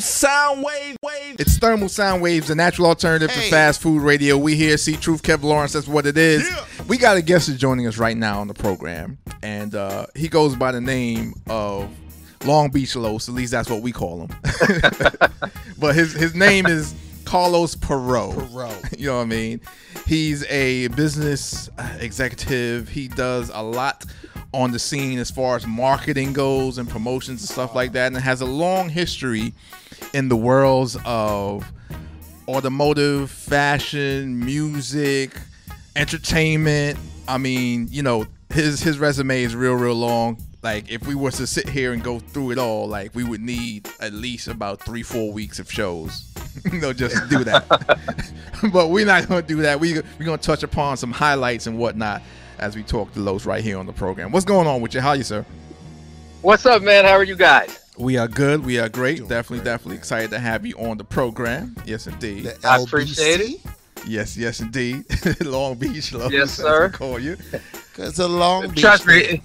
thermal sound wave. It's thermal sound waves, a natural alternative to fast food radio. We here, See Truth, Kev Lawrence. That's what it is. Yeah. We got a guest that's joining us right now on the program, and he goes by the name of Long Beach Lo. So at least that's what we call him. But his name is Carlos Perot. You know what I mean? He's a business executive. He does a lot on the scene as far as marketing goes and promotions and stuff like that, and has a long history in the worlds of automotive, fashion, music, entertainment. I mean, you know, his resume is real long. Like, if we were to sit here and go through it all, like, we would need at least about 3-4 weeks of shows, you know, just to do that. But we're not going to do that. We're going to touch upon some highlights and whatnot as we talk to Los right here on the program. What's going on with you? How are you, sir? What's up, man? How are you guys? We are good. We are great. Definitely excited to have you on the program. Yes, indeed. I appreciate it. Yes, indeed. Long Beach Lo. Yes, sir. Call you. It's a Long Beach. Trust me.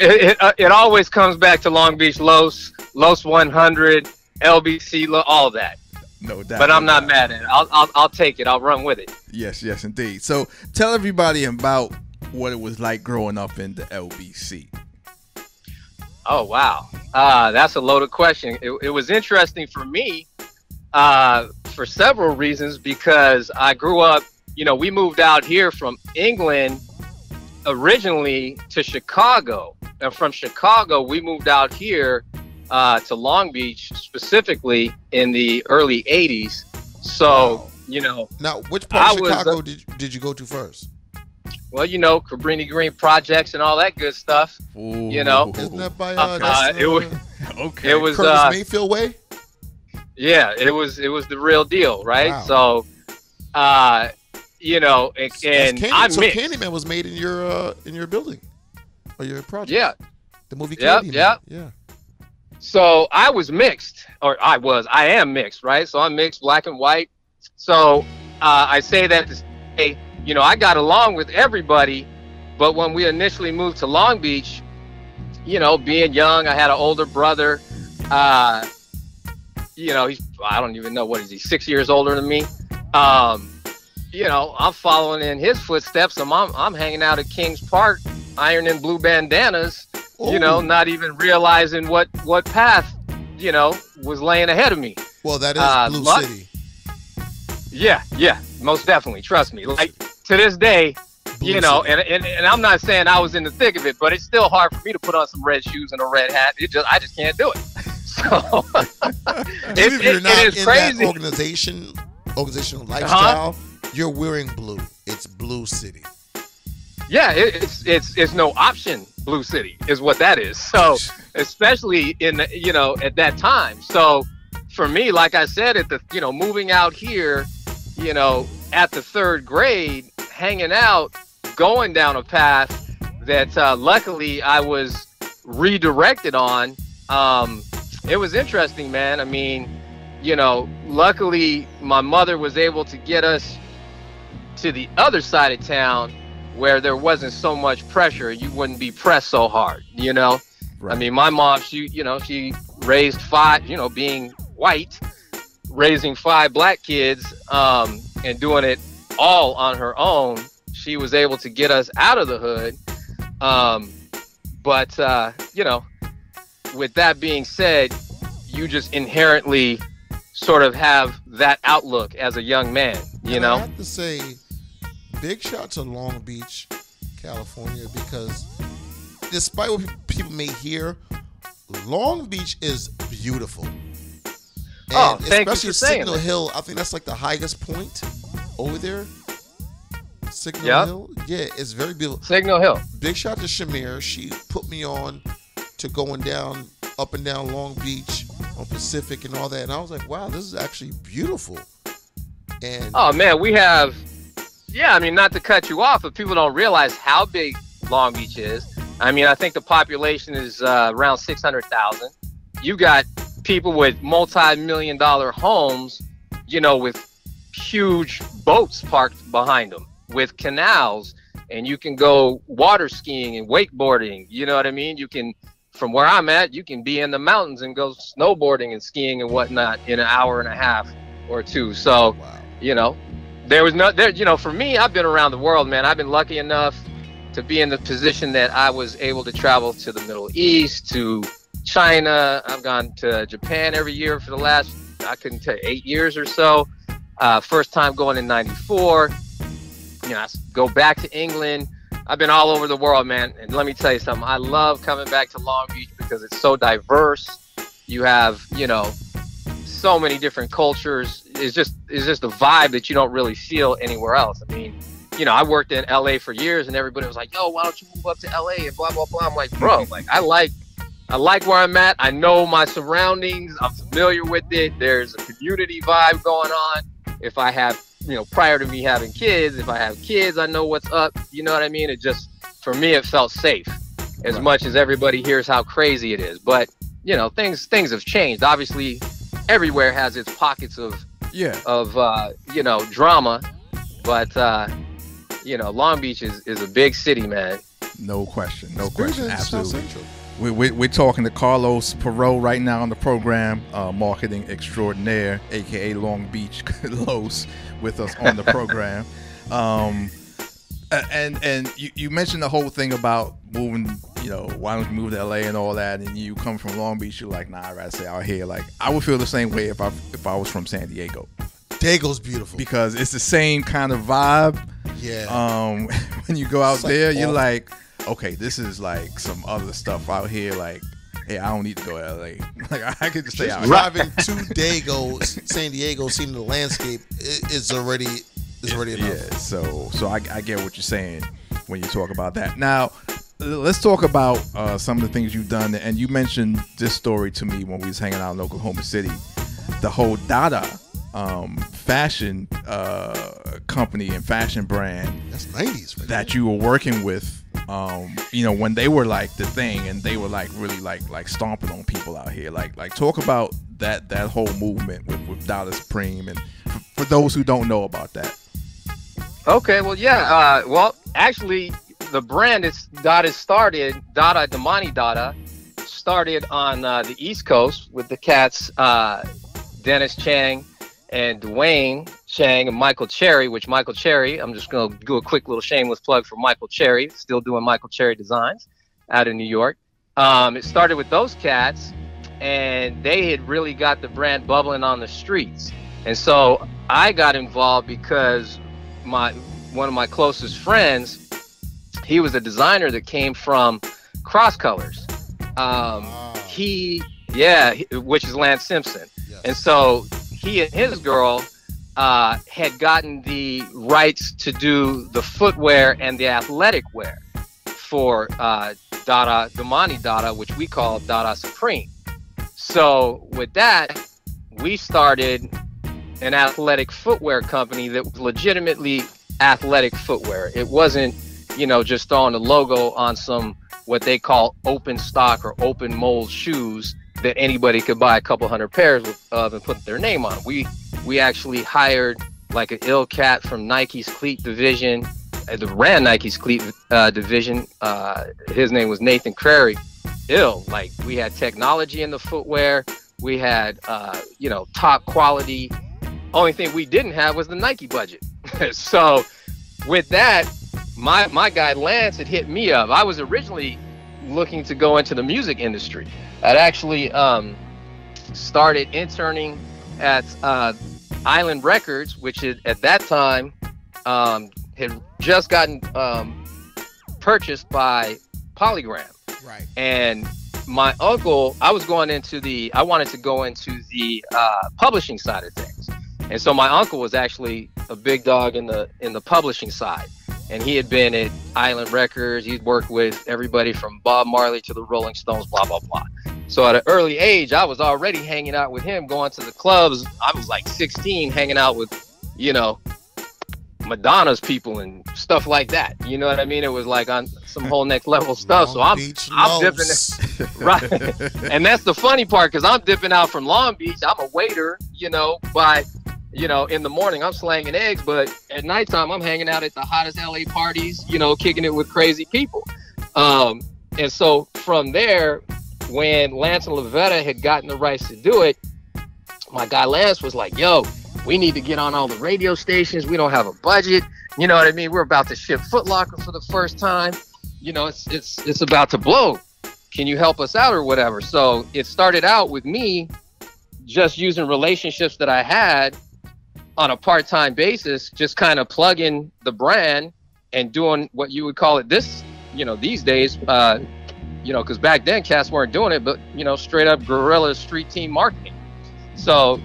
It always comes back to Long Beach Los, Los 100, LBC, all that. No doubt. But I'm not mad at it. I'll take it. I'll run with it. Yes, indeed. So tell everybody about what it was like growing up in the LBC. Oh, wow. That's a loaded question. It was interesting for me for several reasons, because I grew up, you know, we moved out here from England originally to Chicago. And from Chicago, we moved out here to Long Beach, specifically in the early 80s. So, you know. Now, which part of Chicago did you go to first? Well, you know, Cabrini Green projects and all that good stuff. Ooh. You know. Isn't that by okay. It was Curtis Mayfield way? Yeah, it was the real deal, right? Wow. So you know, and Candyman was made in your building. Or your project. Yeah. The movie Candyman. Yeah. So I was mixed, or I am mixed, right? So I'm mixed, black and white. So I say that to say, you know, I got along with everybody, but when we initially moved to Long Beach, you know, being young, I had an older brother. You know, I don't even know, what is he, 6 years older than me? You know, I'm following in his footsteps, and I'm hanging out at Kings Park, ironing blue bandanas. Ooh. You know, not even realizing what path, you know, was laying ahead of me. Well, that is Blue City. Yeah, most definitely. Trust me. Like, to this day, Blue you know, City. And I'm not saying I was in the thick of it, but it's still hard for me to put on some red shoes and a red hat. I just can't do it. So if you're not in that organizational lifestyle, you're wearing blue. It's Blue City. Yeah, it's no option. Blue City is what that is. So especially in the, you know, at that time. So for me, like I said, at the, you know, moving out here, you know, at the third grade, hanging out, going down a path that luckily I was redirected on. It was interesting, man. I mean, you know, luckily my mother was able to get us to the other side of town where there wasn't so much pressure. You wouldn't be pressed so hard, you know? Right. I mean, my mom, she raised five, you know, being white, raising five black kids, and doing it all on her own. She was able to get us out of the hood. But you know, with that being said, you just inherently sort of have that outlook as a young man, you know? I have to say, big shout to Long Beach, California, because despite what people may hear, Long Beach is beautiful. And especially Signal Hill, I think that's like the highest point over there. Signal Hill? Yeah, it's very beautiful. Signal Hill. Big shout to Shamir. She put me on to going down, up and down Long Beach on Pacific and all that. And I was like, wow, this is actually beautiful. And oh, man, we have... Yeah, I mean, not to cut you off, but people don't realize how big Long Beach is. I mean, I think the population is around 600,000. You got people with multi-million-dollar homes, you know, with huge boats parked behind them, with canals, and you can go water skiing and wakeboarding. You know what I mean? You can from where I'm at, you can be in the mountains and go snowboarding and skiing and whatnot in an hour and a half or two. So, wow. You know, there was no, there, you know, for me, I've been around the world, man. I've been lucky enough to be in the position that I was able to travel to the Middle East, to China. I've gone to Japan every year for the last, I couldn't tell, 8 years or so. First time going in '94. You know, I go back to England. I've been all over the world, man. And let me tell you something. I love coming back to Long Beach because it's so diverse. You have, you know, so many different cultures. It's just a vibe that you don't really feel anywhere else. I mean, you know, I worked in LA for years and everybody was like, yo, why don't you move up to LA and blah, blah, blah. I'm like, bro, like I like where I'm at. I know my surroundings. I'm familiar with it. There's a community vibe going on. If I have, you know, prior to me having kids, if I have kids, I know what's up. You know what I mean? It just, for me, it felt safe, as right. much as everybody hears how crazy it is. But, you know, things have changed. Obviously, everywhere has its pockets of, yeah. You know, drama. But, you know, Long Beach is a big city, man. No question. No question. Absolutely. We're talking to Carlos Perot right now on the program, marketing extraordinaire, a.k.a. Long Beach Lo's, with us on the program. And you mentioned the whole thing about moving, you know, why don't you move to L.A. and all that, and you come from Long Beach, you're like, nah, I'd rather stay out here. Like, I would feel the same way if I was from San Diego. Diego's beautiful. Because it's the same kind of vibe. Yeah. When you go out there, you're like... okay, this is like some other stuff out here. Like, hey, I don't need to go to LA. Like, I could just stay out here. Driving to Dago, San Diego, seeing the landscape is already enough. Yeah, so I get what you're saying when you talk about that. Now, let's talk about some of the things you've done. And you mentioned this story to me when we was hanging out in Oklahoma City. The whole Dada fashion company and fashion brand. That's 90s, right? That you were working with. You know, when they were like the thing and they were like really like stomping on people out here, like talk about that whole movement with Dada Supreme, and for those who don't know about that. Okay, well, yeah, well, actually the brand Dada Damani Dada started on the East Coast with the cats, Dennis Chang and Dwayne Chang and Michael Cherry, which Michael Cherry, I'm just going to do a quick little shameless plug for Michael Cherry, still doing Michael Cherry designs out of New York. It started with those cats, and they had really got the brand bubbling on the streets. And so I got involved because one of my closest friends, he was a designer that came from Cross Colors. Which is Lance Simpson. Yes. And so he and his girl had gotten the rights to do the footwear and the athletic wear for Dada Damani Dada, which we call Dada Supreme. So with that, we started an athletic footwear company that was legitimately athletic footwear. It wasn't, you know, just throwing a logo on some what they call open stock or open mold shoes that anybody could buy a couple hundred pairs of and put their name on. We actually hired like an ill cat from Nike's cleat division, that ran Nike's cleat division. His name was Nathan Crary. Like, we had technology in the footwear. We had, you know, top quality. Only thing we didn't have was the Nike budget. So with that, my guy Lance had hit me up. I was originally looking to go into the music industry. I'd actually started interning at Island Records, which is, at that time had just gotten purchased by Polygram. Right. And my uncle, I wanted to go into the publishing side of things, and so my uncle was actually a big dog in the publishing side, and he had been at Island Records. He'd worked with everybody from Bob Marley to the Rolling Stones, blah blah blah. So at an early age, I was already hanging out with him, going to the clubs. I was like 16, hanging out with, you know, Madonna's people and stuff like that. You know what I mean? It was like on some whole next level stuff. So I'm dipping it, right? And that's the funny part, because I'm dipping out from Long Beach. I'm a waiter, you know, in the morning I'm slanging eggs, but at nighttime I'm hanging out at the hottest LA parties, you know, kicking it with crazy people. And so from there, when Lance and LaVetta had gotten the rights to do it, my guy Lance was like, yo, we need to get on all the radio stations. We don't have a budget. You know what I mean? We're about to ship Foot Locker for the first time. You know, it's about to blow. Can you help us out or whatever? So it started out with me just using relationships that I had on a part-time basis, just kind of plugging the brand and doing what you would call it this, you know, these days, you know, because back then cats weren't doing it, but, you know, straight up guerrilla street team marketing. So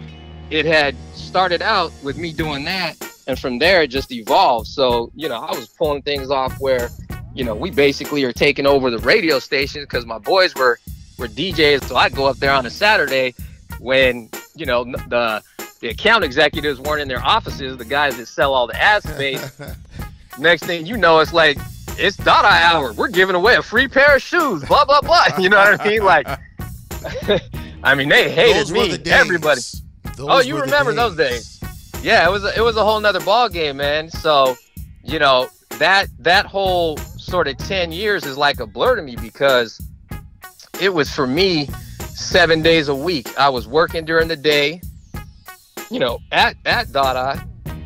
it had started out with me doing that. And from there, it just evolved. So, you know, I was pulling things off where, you know, we basically are taking over the radio stations because my boys were DJs. So I'd go up there on a Saturday when, you know, the account executives weren't in their offices, the guys that sell all the ad space. Next thing you know, it's like, it's Dada hour. We're giving away a free pair of shoes, blah, blah, blah. You know what I mean? Like, I mean, they hated me, everybody. Oh, you remember those days. Yeah, it was a whole nother ball game, man. So, you know, that whole sort of 10 years is like a blur to me because it was, for me, 7 days a week. I was working during the day, you know, at Dada.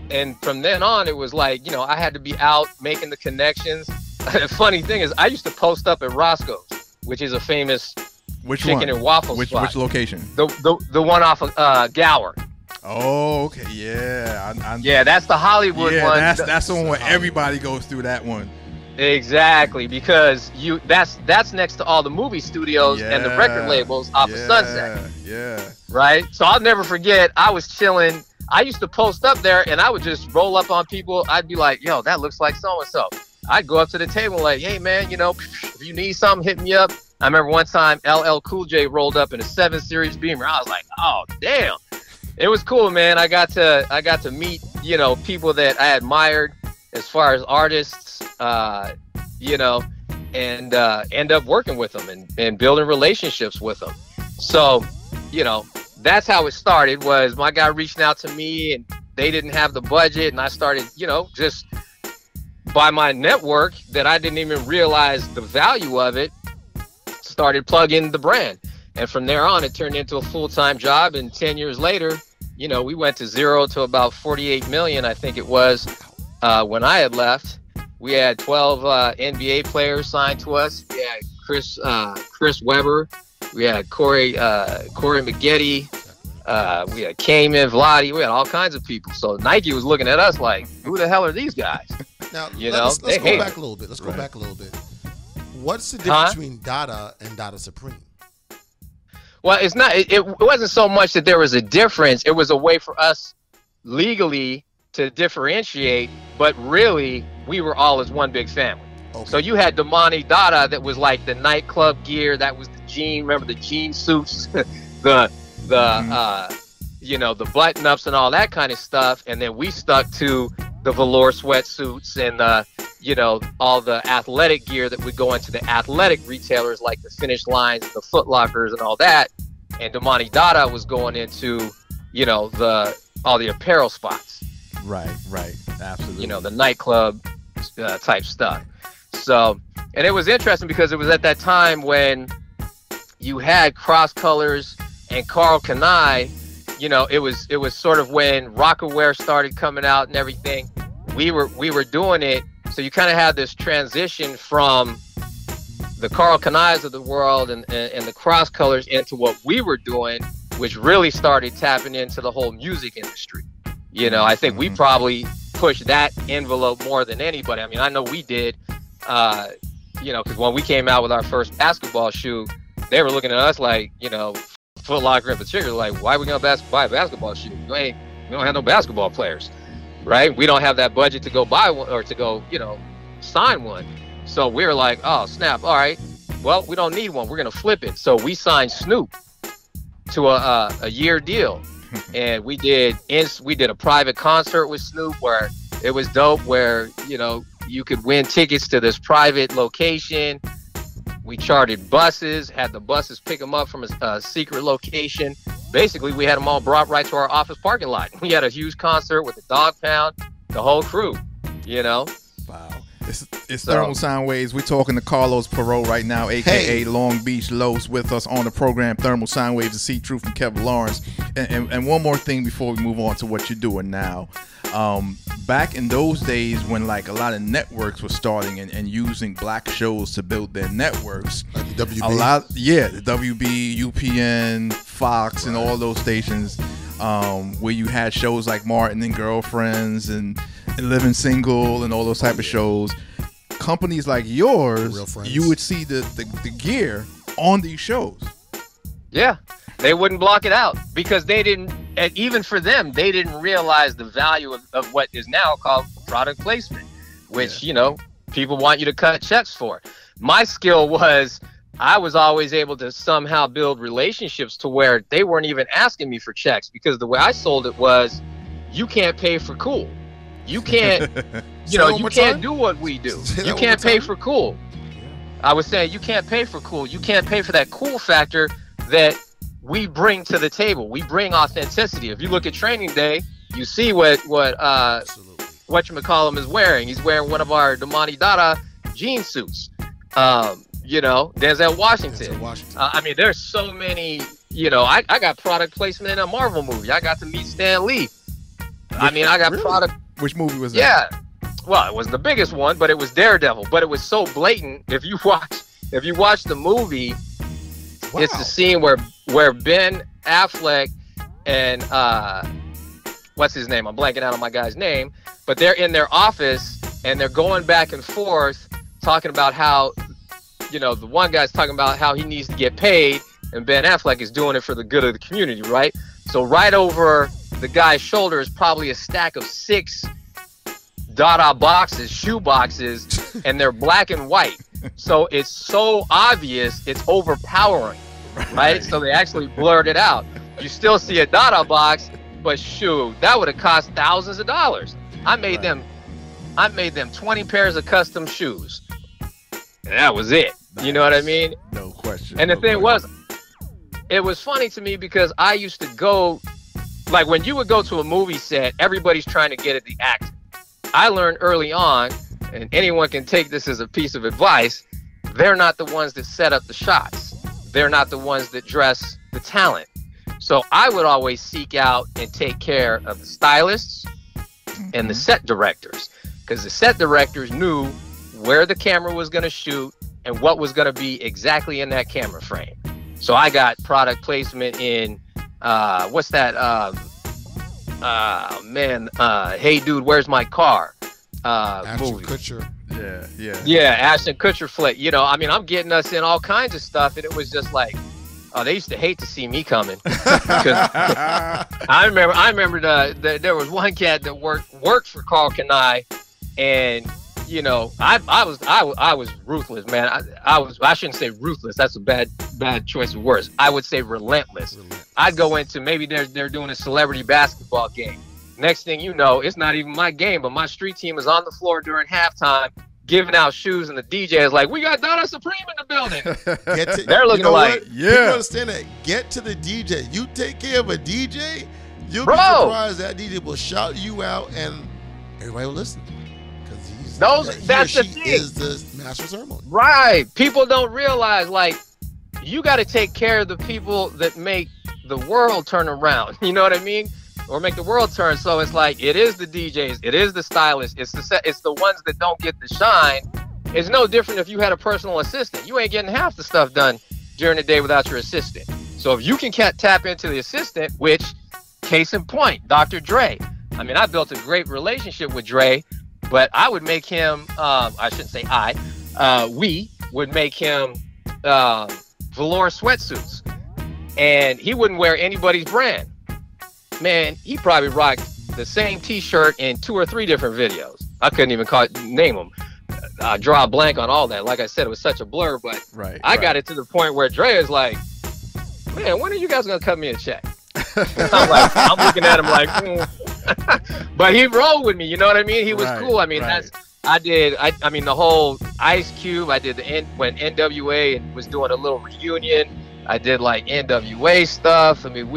And from then on, it was like, you know, I had to be out making the connections. The funny thing is, I used to post up at Roscoe's, which is a famous chicken and waffle spot. Which location? The one off of Gower. Oh, okay. Yeah. Yeah, that's the Hollywood one. That's the one where everybody goes through that one. Exactly, because that's next to all the movie studios and the record labels off of Sunset. Yeah. Right? So I'll never forget, I was chilling. I used to post up there, and I would just roll up on people. I'd be like, yo, that looks like so-and-so. I'd go up to the table like, hey, man, you know, if you need something, hit me up. I remember one time LL Cool J rolled up in a 7 Series Beamer. I was like, oh, damn. It was cool, man. I got to meet, you know, people that I admired as far as artists, you know, and end up working with them and building relationships with them. So, you know, that's how it started. Was my guy reaching out to me and they didn't have the budget, and I started, you know, just by my network that I didn't even realize the value of it, started plugging the brand. And from there on, it turned into a full-time job. And 10 years later, you know, we went to zero to about 48 million, I think it was, when I had left. We had 12 NBA players signed to us. We had Chris Webber. We had Corey Maggetti. We had Cayman Vladi. We had all kinds of people. So Nike was looking at us like, who the hell are these guys? Now, you know, let's go back a little bit. Let's go back a little bit. What's the difference between Dada and Dada Supreme? Well, it's not. It wasn't so much that there was a difference. It was a way for us legally to differentiate, but really we were all as one big family. Okay. So you had Damani Dada, that was like the nightclub gear. That was the jean. Remember the jean suits, you know, the button ups and all that kind of stuff. And then we stuck to the velour sweatsuits and you know, all the athletic gear that would go into the athletic retailers like the Finish Lines, the Foot Lockers, and all that. And Damani Dada was going into, you know, all the apparel spots. Right, absolutely. You know, the nightclub type stuff. So, and it was interesting because it was at that time when you had Cross Colors and Karl Kani. You know, it was sort of when Rocawear started coming out and everything. We were doing it. So you kind of had this transition from the Karl Kani's of the world and the Cross Colors into what we were doing, which really started tapping into the whole music industry. You know, I think we probably pushed that envelope more than anybody. I mean, I know we did, you know, because when we came out with our first basketball shoe, they were looking at us like, you know, Foot Locker in particular, like, why are we going to buy a basketball shoe? We don't have no basketball players. Right? We don't have that budget to go buy one or to go, you know, sign one. So we're like, oh, snap. All right. Well, we don't need one. We're going to flip it. So we signed Snoop to a year deal. And we did a private concert with Snoop where it was dope, where, you know, you could win tickets to this private location. We chartered buses, had the buses pick them up from a secret location. Basically, we had them all brought right to our office parking lot. We had a huge concert with the dog pound, the whole crew, you know? Wow. This, It's Thermal Sound Waves. We're talking to Carlos Perot right now, a.k.a. Long Beach Lo's, with us on the program, Thermal Sound Waves, to see Truth from Kev Lawrence. And one more thing before we move on to what you're doing now. Back in those days when like a lot of networks were starting and using black shows to build their networks, like the WB? The WB, UPN, Fox, and all those stations, where you had shows like Martin and Girlfriends and Living Single and all those type of shows. Companies like yours, you would see the gear on these shows. Yeah, they wouldn't block it out because they didn't. And even for them, they didn't realize the value of what is now called product placement, which, you know, people want you to cut checks for. My skill was I was always able to somehow build relationships to where they weren't even asking me for checks, because the way I sold it was, you can't pay for cool. You can't, you know, you can't do what we do. You can't pay for cool. I was saying you can't pay for cool. You can't pay for that cool factor that we bring to the table. We bring authenticity. If you look at Training Day, you see what whatchamacallum is wearing. He's wearing one of our Damani Dada jean suits. You know, Denzel Washington. I mean, there's so many, you know, I got product placement in a Marvel movie. I got to meet Stan Lee. I mean, I got product. Which movie was that? Yeah. Well, it was the biggest one, but it was Daredevil. But it was so blatant. If you watch the movie, it's the scene where Ben Affleck and what's his name? I'm blanking out on my guy's name, but they're in their office and they're going back and forth talking about how, you know, the one guy's talking about how he needs to get paid and Ben Affleck is doing it for the good of the community, right? So right over the guy's shoulder is probably a stack of 6 Dada boxes, shoe boxes, and they're black and white. So it's so obvious, it's overpowering. Right? So they actually blurred it out. You still see a Dada box, but shoot, that would have cost thousands of dollars. I made them 20 pairs of custom shoes. And that was it. Nice. You know what I mean? No question. And the thing was, it was funny to me because I used to go, like when you would go to a movie set, everybody's trying to get at the actor. I learned early on, and anyone can take this as a piece of advice, they're not the ones that set up the shots. They're not the ones that dress the talent. So I would always seek out and take care of the stylists and the set directors, because the set directors knew where the camera was going to shoot and what was going to be exactly in that camera frame. So I got product placement in, what's that? Hey Dude, Where's My Car? Ashton movie. Kutcher. Yeah, Ashton Kutcher flick. You know, I mean, I'm getting us in all kinds of stuff, and it was just like, oh, they used to hate to see me coming. I remember there was one cat that worked for Karl Kani, and you know, I was ruthless, man. I shouldn't say ruthless. That's a bad choice of words. I would say relentless. I'd go into maybe they're doing a celebrity basketball game. Next thing you know, it's not even my game, but my street team is on the floor during halftime giving out shoes, and the DJ is like, we got Dada Supreme in the building. They're looking like, yeah. You understand that? Get to the DJ. You take care of a DJ, you'll be surprised that DJ will shout you out and everybody will listen. Because he is the master of ceremony. Right. People don't realize, like, you got to take care of the people that make the world turn around. You know what I mean? Or make the world turn. So it's like, it is the DJs, it is the stylists, it's the ones that don't get the shine. It's no different if you had a personal assistant. You ain't getting half the stuff done during the day without your assistant. So if you can tap into the assistant, which, case in point, Dr. Dre. I mean, I built a great relationship with Dre, but I would make him, we would make him velour sweatsuits. And he wouldn't wear anybody's brand. Man, he probably rocked the same T-shirt in 2 or 3 different videos. I couldn't even name them. I draw a blank on all that. Like I said, it was such a blur, but I got it to the point where Dre is like, man, when are you guys going to cut me a check? I'm looking at him like, But he rolled with me, you know what I mean? He was cool. I mean, I mean, the whole Ice Cube, I did when NWA was doing a little reunion. I did like NWA stuff. I mean,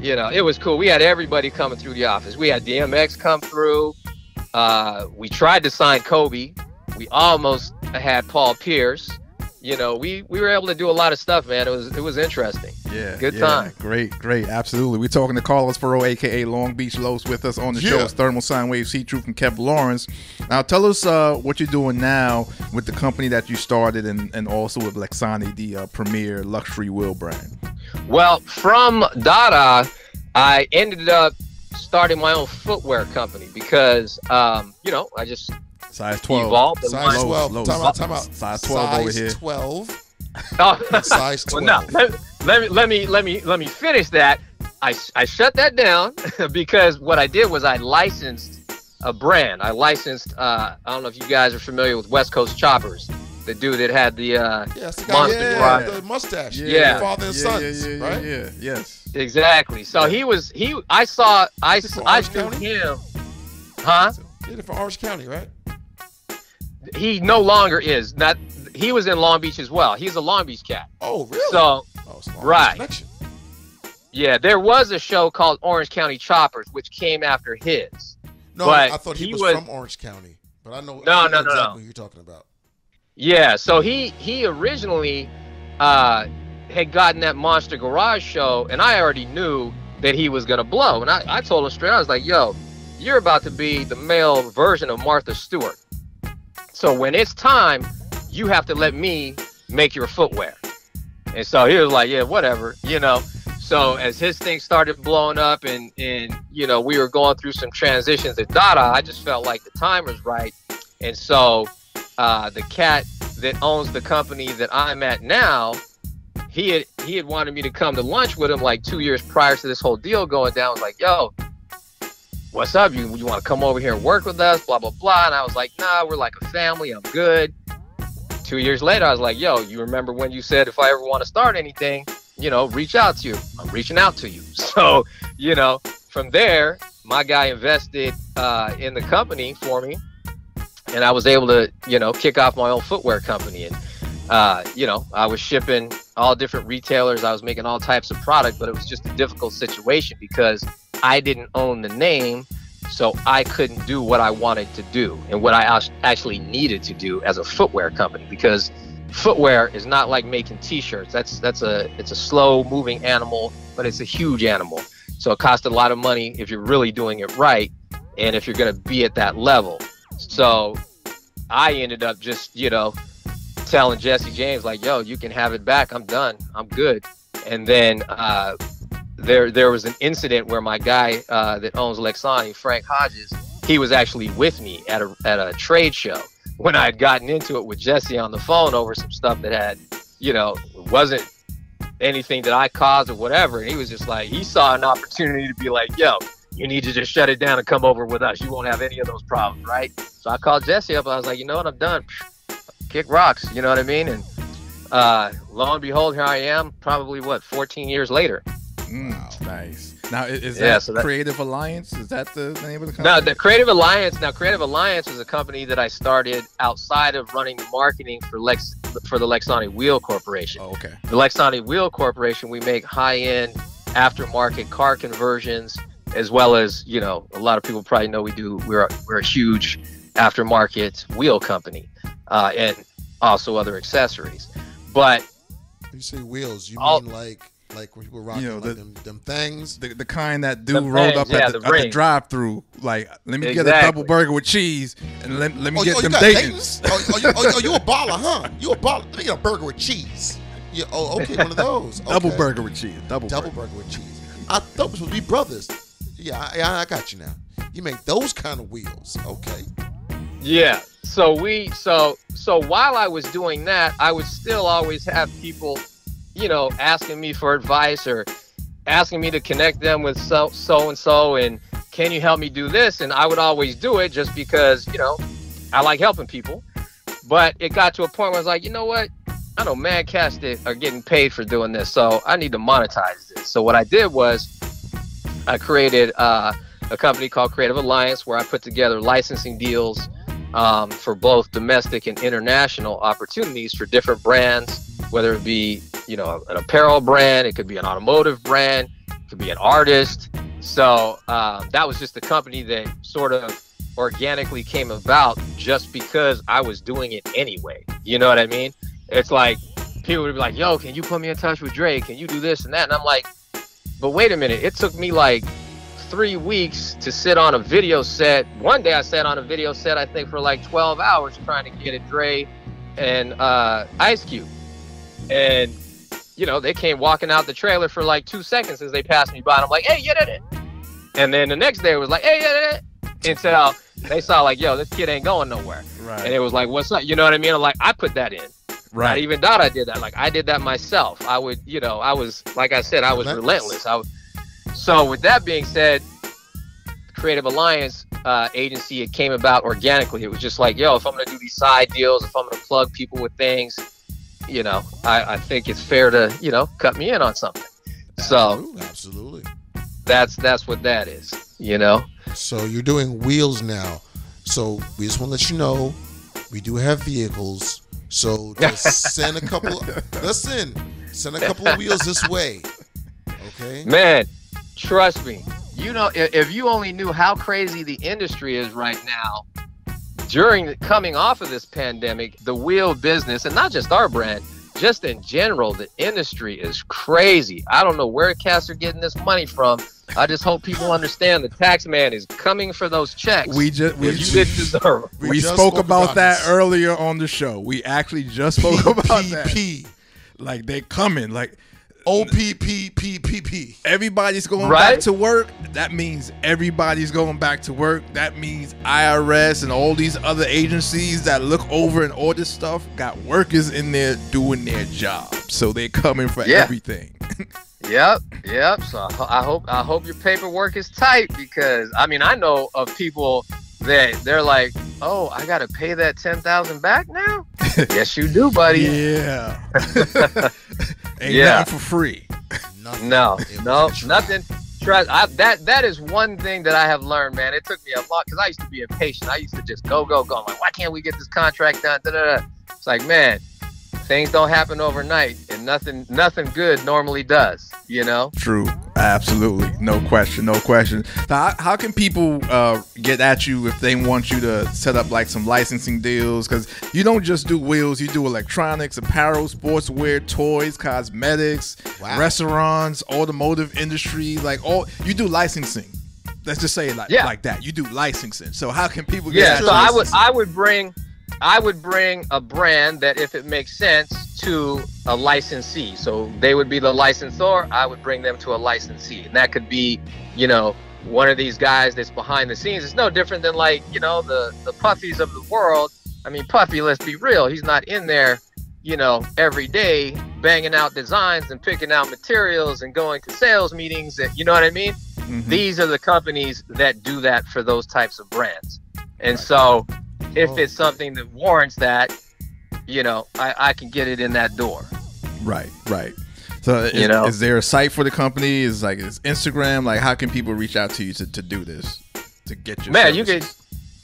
you know, it was cool. We had everybody coming through the office. We had DMX come through. We tried to sign Kobe, We almost had Paul Pierce. You know, we were able to do a lot of stuff, man. It was interesting. Yeah. Good time. Great. Absolutely. We're talking to Carlos Perot, a.k.a. Long Beach Lo's, with us on the show. It's Thermal Sine Wave See-Through from Kev Lawrence. Now, tell us what you're doing now with the company that you started and also with Lexani, the premier luxury wheel brand. Well, from Dada, I ended up starting my own footwear company because, you know, I just... Size 12. Size 12. Time out. Size 12 over here. Size 12. Size 12. Well, no, let me finish that. I shut that down because what I did was I licensed a brand. I licensed. I don't know if you guys are familiar with West Coast Choppers. The dude that had the monster driver, the mustache. Yeah. Father and sons. Right. Yeah. Yes. Exactly. So he was he. I knew him. Huh? Did it for Orange County, right? He no longer is. Not he was in Long Beach as well. He's a Long Beach cat. Oh, really? So right. Yeah, there was a show called Orange County Choppers, which came after his. No, but I thought he was from Orange County, but I know no, who you're talking about. Yeah, so he originally had gotten that Monster Garage show, and I already knew that he was gonna blow. And I told him straight, I was like, yo, you're about to be the male version of Martha Stewart. So when it's time, you have to let me make your footwear. And so he was like, yeah, whatever, you know. So as his thing started blowing up and you know, we were going through some transitions at Dada, I just felt like the time was right. And so the cat that owns the company that I'm at now, he had wanted me to come to lunch with him like 2 years prior to this whole deal going down. I was like, yo, what's up? You want to come over here and work with us? Blah, blah, blah. And I was like, nah, we're like a family. I'm good. 2 years later, I was like, yo, you remember when you said if I ever want to start anything, you know, reach out to you. I'm reaching out to you. So, you know, from there, my guy invested in the company for me. And I was able to, you know, kick off my own footwear company. And, you know, I was shipping all different retailers. I was making all types of product, but it was just a difficult situation because I didn't own the name, so I couldn't do what I wanted to do and what I actually needed to do as a footwear company, because footwear is not like making t-shirts. It's a slow moving animal, but it's a huge animal. So it costs a lot of money if you're really doing it right and if you're going to be at that level. So I ended up just, you know, telling Jesse James, like, yo, you can have it back. I'm done. I'm good. And then, there was an incident where my guy that owns Lexani, Frank Hodges, he was actually with me at a trade show when I had gotten into it with Jesse on the phone over some stuff that had, you know, wasn't anything that I caused or whatever. And he was just like, he saw an opportunity to be like, yo, you need to just shut it down and come over with us. You won't have any of those problems, right? So I called Jesse up and I was like, you know what, I'm done. Kick rocks, you know what I mean? And lo and behold, here I am, probably, what, 14 years later. Wow. Nice. Now, is that Creative Alliance? Is that the name of the company? No, the Creative Alliance. Now, Creative Alliance was a company that I started outside of running the marketing for the Lexani Wheel Corporation. Oh, okay. The Lexani Wheel Corporation, we make high-end aftermarket car conversions, as well as, you know, a lot of people probably know we're a huge aftermarket wheel company, and also other accessories. But when you say wheels, you mean like where people rocking, you know, them things, the kind that dude rolled up at the drive-through. Like, let me get a double burger with cheese, and let me get them Dayton's. You a baller, huh? You a baller? Let me get a burger with cheese. Yeah. Oh, okay, one of those. Okay. Double burger with cheese. Double burger with cheese. I thought we would be brothers. Yeah, I got you now. You make those kind of wheels, okay? Yeah. So so while I was doing that, I would still always have people, you know, asking me for advice or asking me to connect them with so and so, and can you help me do this? And I would always do it just because, you know, I like helping people. But it got to a point where I was like, you know what? I know mad cats that are getting paid for doing this, so I need to monetize this. So what I did was I created a company called Creative Alliance, where I put together licensing deals for both domestic and international opportunities for different brands, whether it be, you know, an apparel brand, it could be an automotive brand, it could be an artist. So that was just a company that sort of organically came about just because I was doing it anyway. You know what I mean? It's like people would be like, yo, can you put me in touch with Dre? Can you do this and that? And I'm like, but wait a minute. It took me like 3 weeks to sit on a video set. One day I sat on a video set, I think, for like 12 hours trying to get a Dre and Ice Cube. And, you know, they came walking out the trailer for like 2 seconds as they passed me by. And I'm like, hey, yeah, that it. And then the next day it was like, hey, yeah, that it. Until they saw like, yo, this kid ain't going nowhere. Right. And it was like, what's up? You know what I mean? I'm like, I put that in. Right. Not even Dada did that. Like, I did that myself. I would, you know, I was, like I said, I was relentless. So with that being said, Creative Alliance agency, it came about organically. It was just like, yo, if I'm going to do these side deals, if I'm going to plug people with things, you know, I think it's fair to, you know, cut me in on something. So absolutely. That's what that is, you know? So you're doing wheels now. So we just want to let you know, we do have vehicles. So just send a couple, listen, send a couple of wheels this way. Okay, man, trust me. You know, if you only knew how crazy the industry is right now, during the, coming off of this pandemic, the wheel business, and not just our brand, just in general, the industry is crazy. I don't know where cats are getting this money from. I just hope people understand the tax man is coming for those checks. We spoke about that earlier on the show. We actually just spoke about that. Like, they coming, like OPPPPP. Everybody's going back to work. That means everybody's going back to work. That means IRS and all these other agencies that look over and all this stuff got workers in there doing their job. So they're coming for everything. Yep. So I hope your paperwork is tight, because I mean, I know of people that they're like, oh, I gotta pay that $10,000 back now. Yes, you do, buddy. Yeah. Ain't nothing for free. Nothing. Trust. That is one thing that I have learned, man. It took me a lot, because I used to be impatient. I used to just go. I'm like, why can't we get this contract done? Da-da-da. It's like, man, things don't happen overnight, and nothing good normally does, you know? True. Absolutely. No question. How can people get at you if they want you to set up like some licensing deals? Because you don't just do wheels. You do electronics, apparel, sportswear, toys, cosmetics, restaurants, automotive industry. Like, all you do licensing. Let's just say it like that. You do licensing. So how can people get at you? Yeah, so I would bring a brand that, if it makes sense, to a licensee. So they would be the licensor. I would bring them to a licensee. And that could be, you know, one of these guys that's behind the scenes. It's no different than, like, you know, the Puffies of the world. I mean, Puffy, let's be real. He's not in there, you know, every day banging out designs and picking out materials and going to sales meetings. And, you know what I mean? Mm-hmm. These are the companies that do that for those types of brands. And so... if it's something that warrants that, you know, I can get it in that door. Right. So is there a site for the company? Is Instagram? Like, how can people reach out to you to do this, to get your services?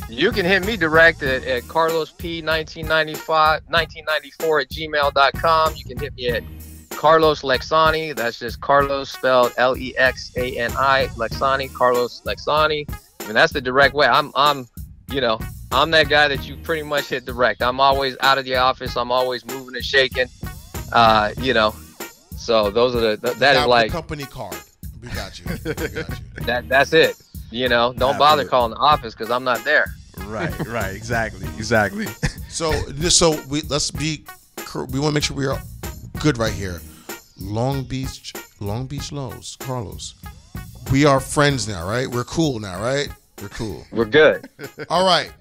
You can hit me direct at carlosp1994@gmail.com. You can hit me at Carlos Lexani. That's just Carlos spelled Lexani, Lexani, Carlos Lexani. I mean, that's the direct way. I'm that guy that you pretty much hit direct. I'm always out of the office. I'm always moving and shaking. You know, so those are that is like the company card. We got you. That's it. You know, don't bother calling the office because I'm not there. Right. Exactly. So we want to make sure we are good right here. Long Beach Lo's, Carlos. We are friends now, right? We're cool now, right? We're cool. We're good. All right.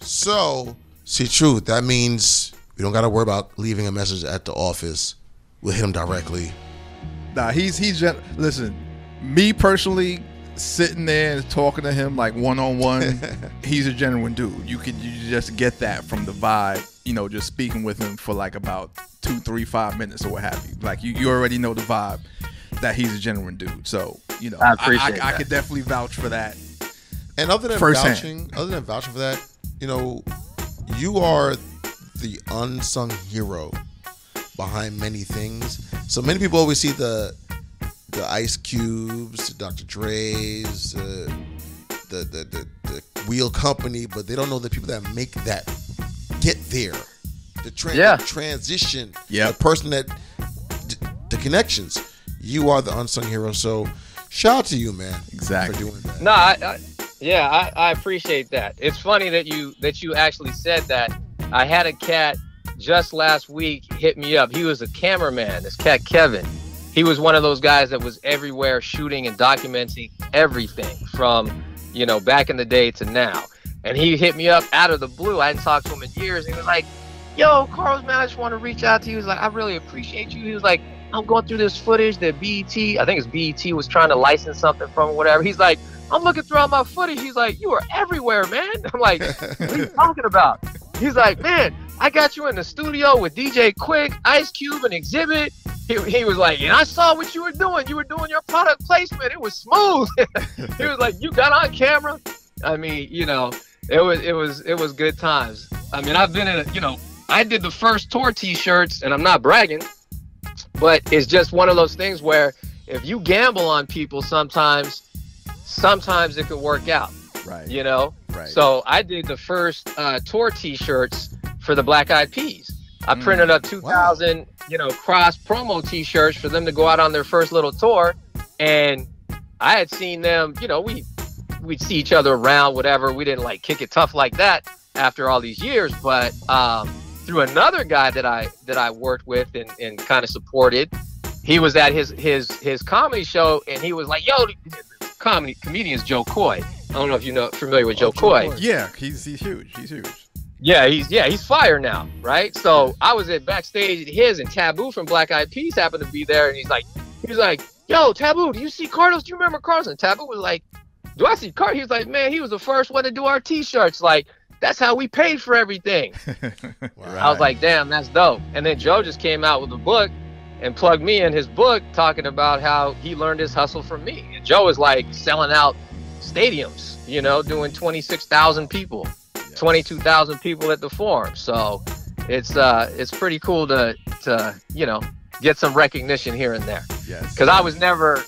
So, see, truth. That means we don't got to worry about leaving a message at the office. We'll hit him directly. Nah, he's listen. Me personally, sitting there and talking to him like one-on-one, he's a genuine dude. You just get that from the vibe. You know, just speaking with him for like about 2, 3, 5 minutes or what have you. Like you already know the vibe that he's a genuine dude. So you know, I could definitely vouch for that. And other than vouching for that, you know, you are the unsung hero behind many things. So many people always see the Ice Cubes, the Dr. Dre's, the the wheel company, but they don't know the people that make that get there. The, the transition, the person that, the connections. You are the unsung hero. So shout out to you, man. Exactly. For doing that. No, I appreciate that. It's funny that you actually said that. I had a cat just last week hit me up. He was a cameraman, this cat Kevin. He was one of those guys that was everywhere shooting and documenting everything from, you know, back in the day to now. And he hit me up out of the blue. I hadn't talked to him in years. He was like, yo, Carlos, man, I just want to reach out to you. He was like, I really appreciate you. He was like, I'm going through this footage that BET, I think it's BET, was trying to license something from or whatever. He's like, I'm looking through all my footage. He's like, you are everywhere, man. I'm like, what are you talking about? He's like, man, I got you in the studio with DJ Quick, Ice Cube, and Exhibit. He was like, and I saw what you were doing. You were doing your product placement. It was smooth. He was like, you got on camera. I mean, you know, it was good times. I mean, I've been in, I did the first tour T-shirts, and I'm not bragging, but it's just one of those things where if you gamble on people, sometimes it could work out. Right. You know. Right. So I did the first tour T-shirts for the Black Eyed Peas. I printed up 2,000, cross promo T-shirts for them to go out on their first little tour. And I had seen them, we'd see each other around, whatever. We didn't like kick it tough like that after all these years. But through another guy that I worked with and kind of supported, he was at his comedy show, and he was like, yo, comedian's Jo Koy. I don't know if familiar with Jo Koy. Yeah, he's huge. He's huge. Yeah, he's fire now, right? So I was at backstage at his, and Taboo from Black Eyed Peas happened to be there, and he's like, yo, Taboo, do you see Carlos? Do you remember Carlos? And Taboo was like, do I see Carlos? He was like, man, he was the first one to do our T-shirts. Like, that's how we paid for everything. Right. I was like, damn, that's dope. And then Joe just came out with a book and plugged me in his book, talking about how he learned his hustle from me. And Joe is like selling out stadiums, doing 26,000 people. 22,000 people at the Forum, so it's pretty cool to get some recognition here and there. Yes. Because I was never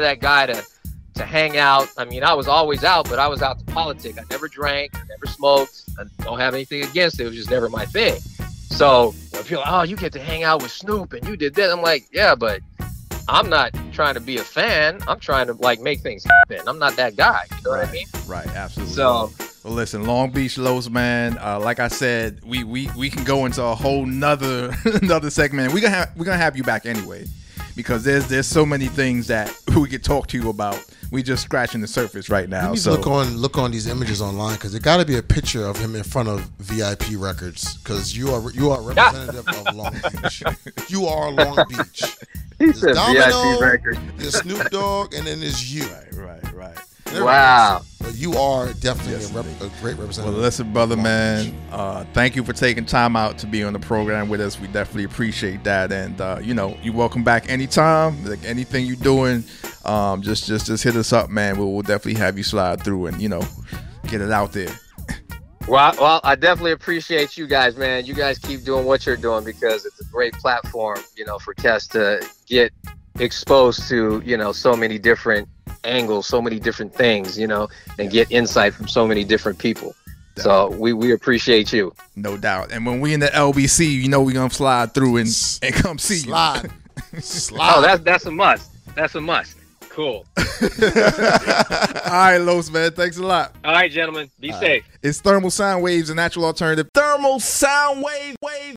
that guy to hang out. I mean, I was always out, but I was out to politic. I never drank, I never smoked. I don't have anything against it. It was just never my thing. So when people, oh, you get to hang out with Snoop and you did that, I'm like, yeah, but I'm not trying to be a fan. I'm trying to make things happen. I'm not that guy. You know what I mean? Right. Absolutely. So. Well, listen, Long Beach Lo's, man. Like I said, we can go into a whole another segment. We're gonna have you back anyway, because there's so many things that we could talk to you about. We just scratching the surface right now. So look on these images online, because it got to be a picture of him in front of VIP Records, because you are representative of Long Beach. You are Long Beach. There's Domino, there's Snoop Dogg, and then there's you. Right. Wow. But you are definitely a great representative. Well, listen, brother, man, thank you for taking time out to be on the program with us. We definitely appreciate that. And, you're welcome back anytime. Like, anything you're doing, just hit us up, man. We'll definitely have you slide through and, get it out there. Well, I definitely appreciate you guys, man. You guys keep doing what you're doing, because it's a great platform, for Kes to get exposed to, so many different angles, so many different things, and get insight from so many different people. Definitely. So we appreciate you, no doubt. And when we in the LBC, we're gonna slide through and come see you. Slide. Oh, that's a must. That's a must. Cool. All right, Los, man, thanks a lot. All right, gentlemen, be safe. It's Thermal Sound Waves, a natural alternative. Thermal Sound Wave.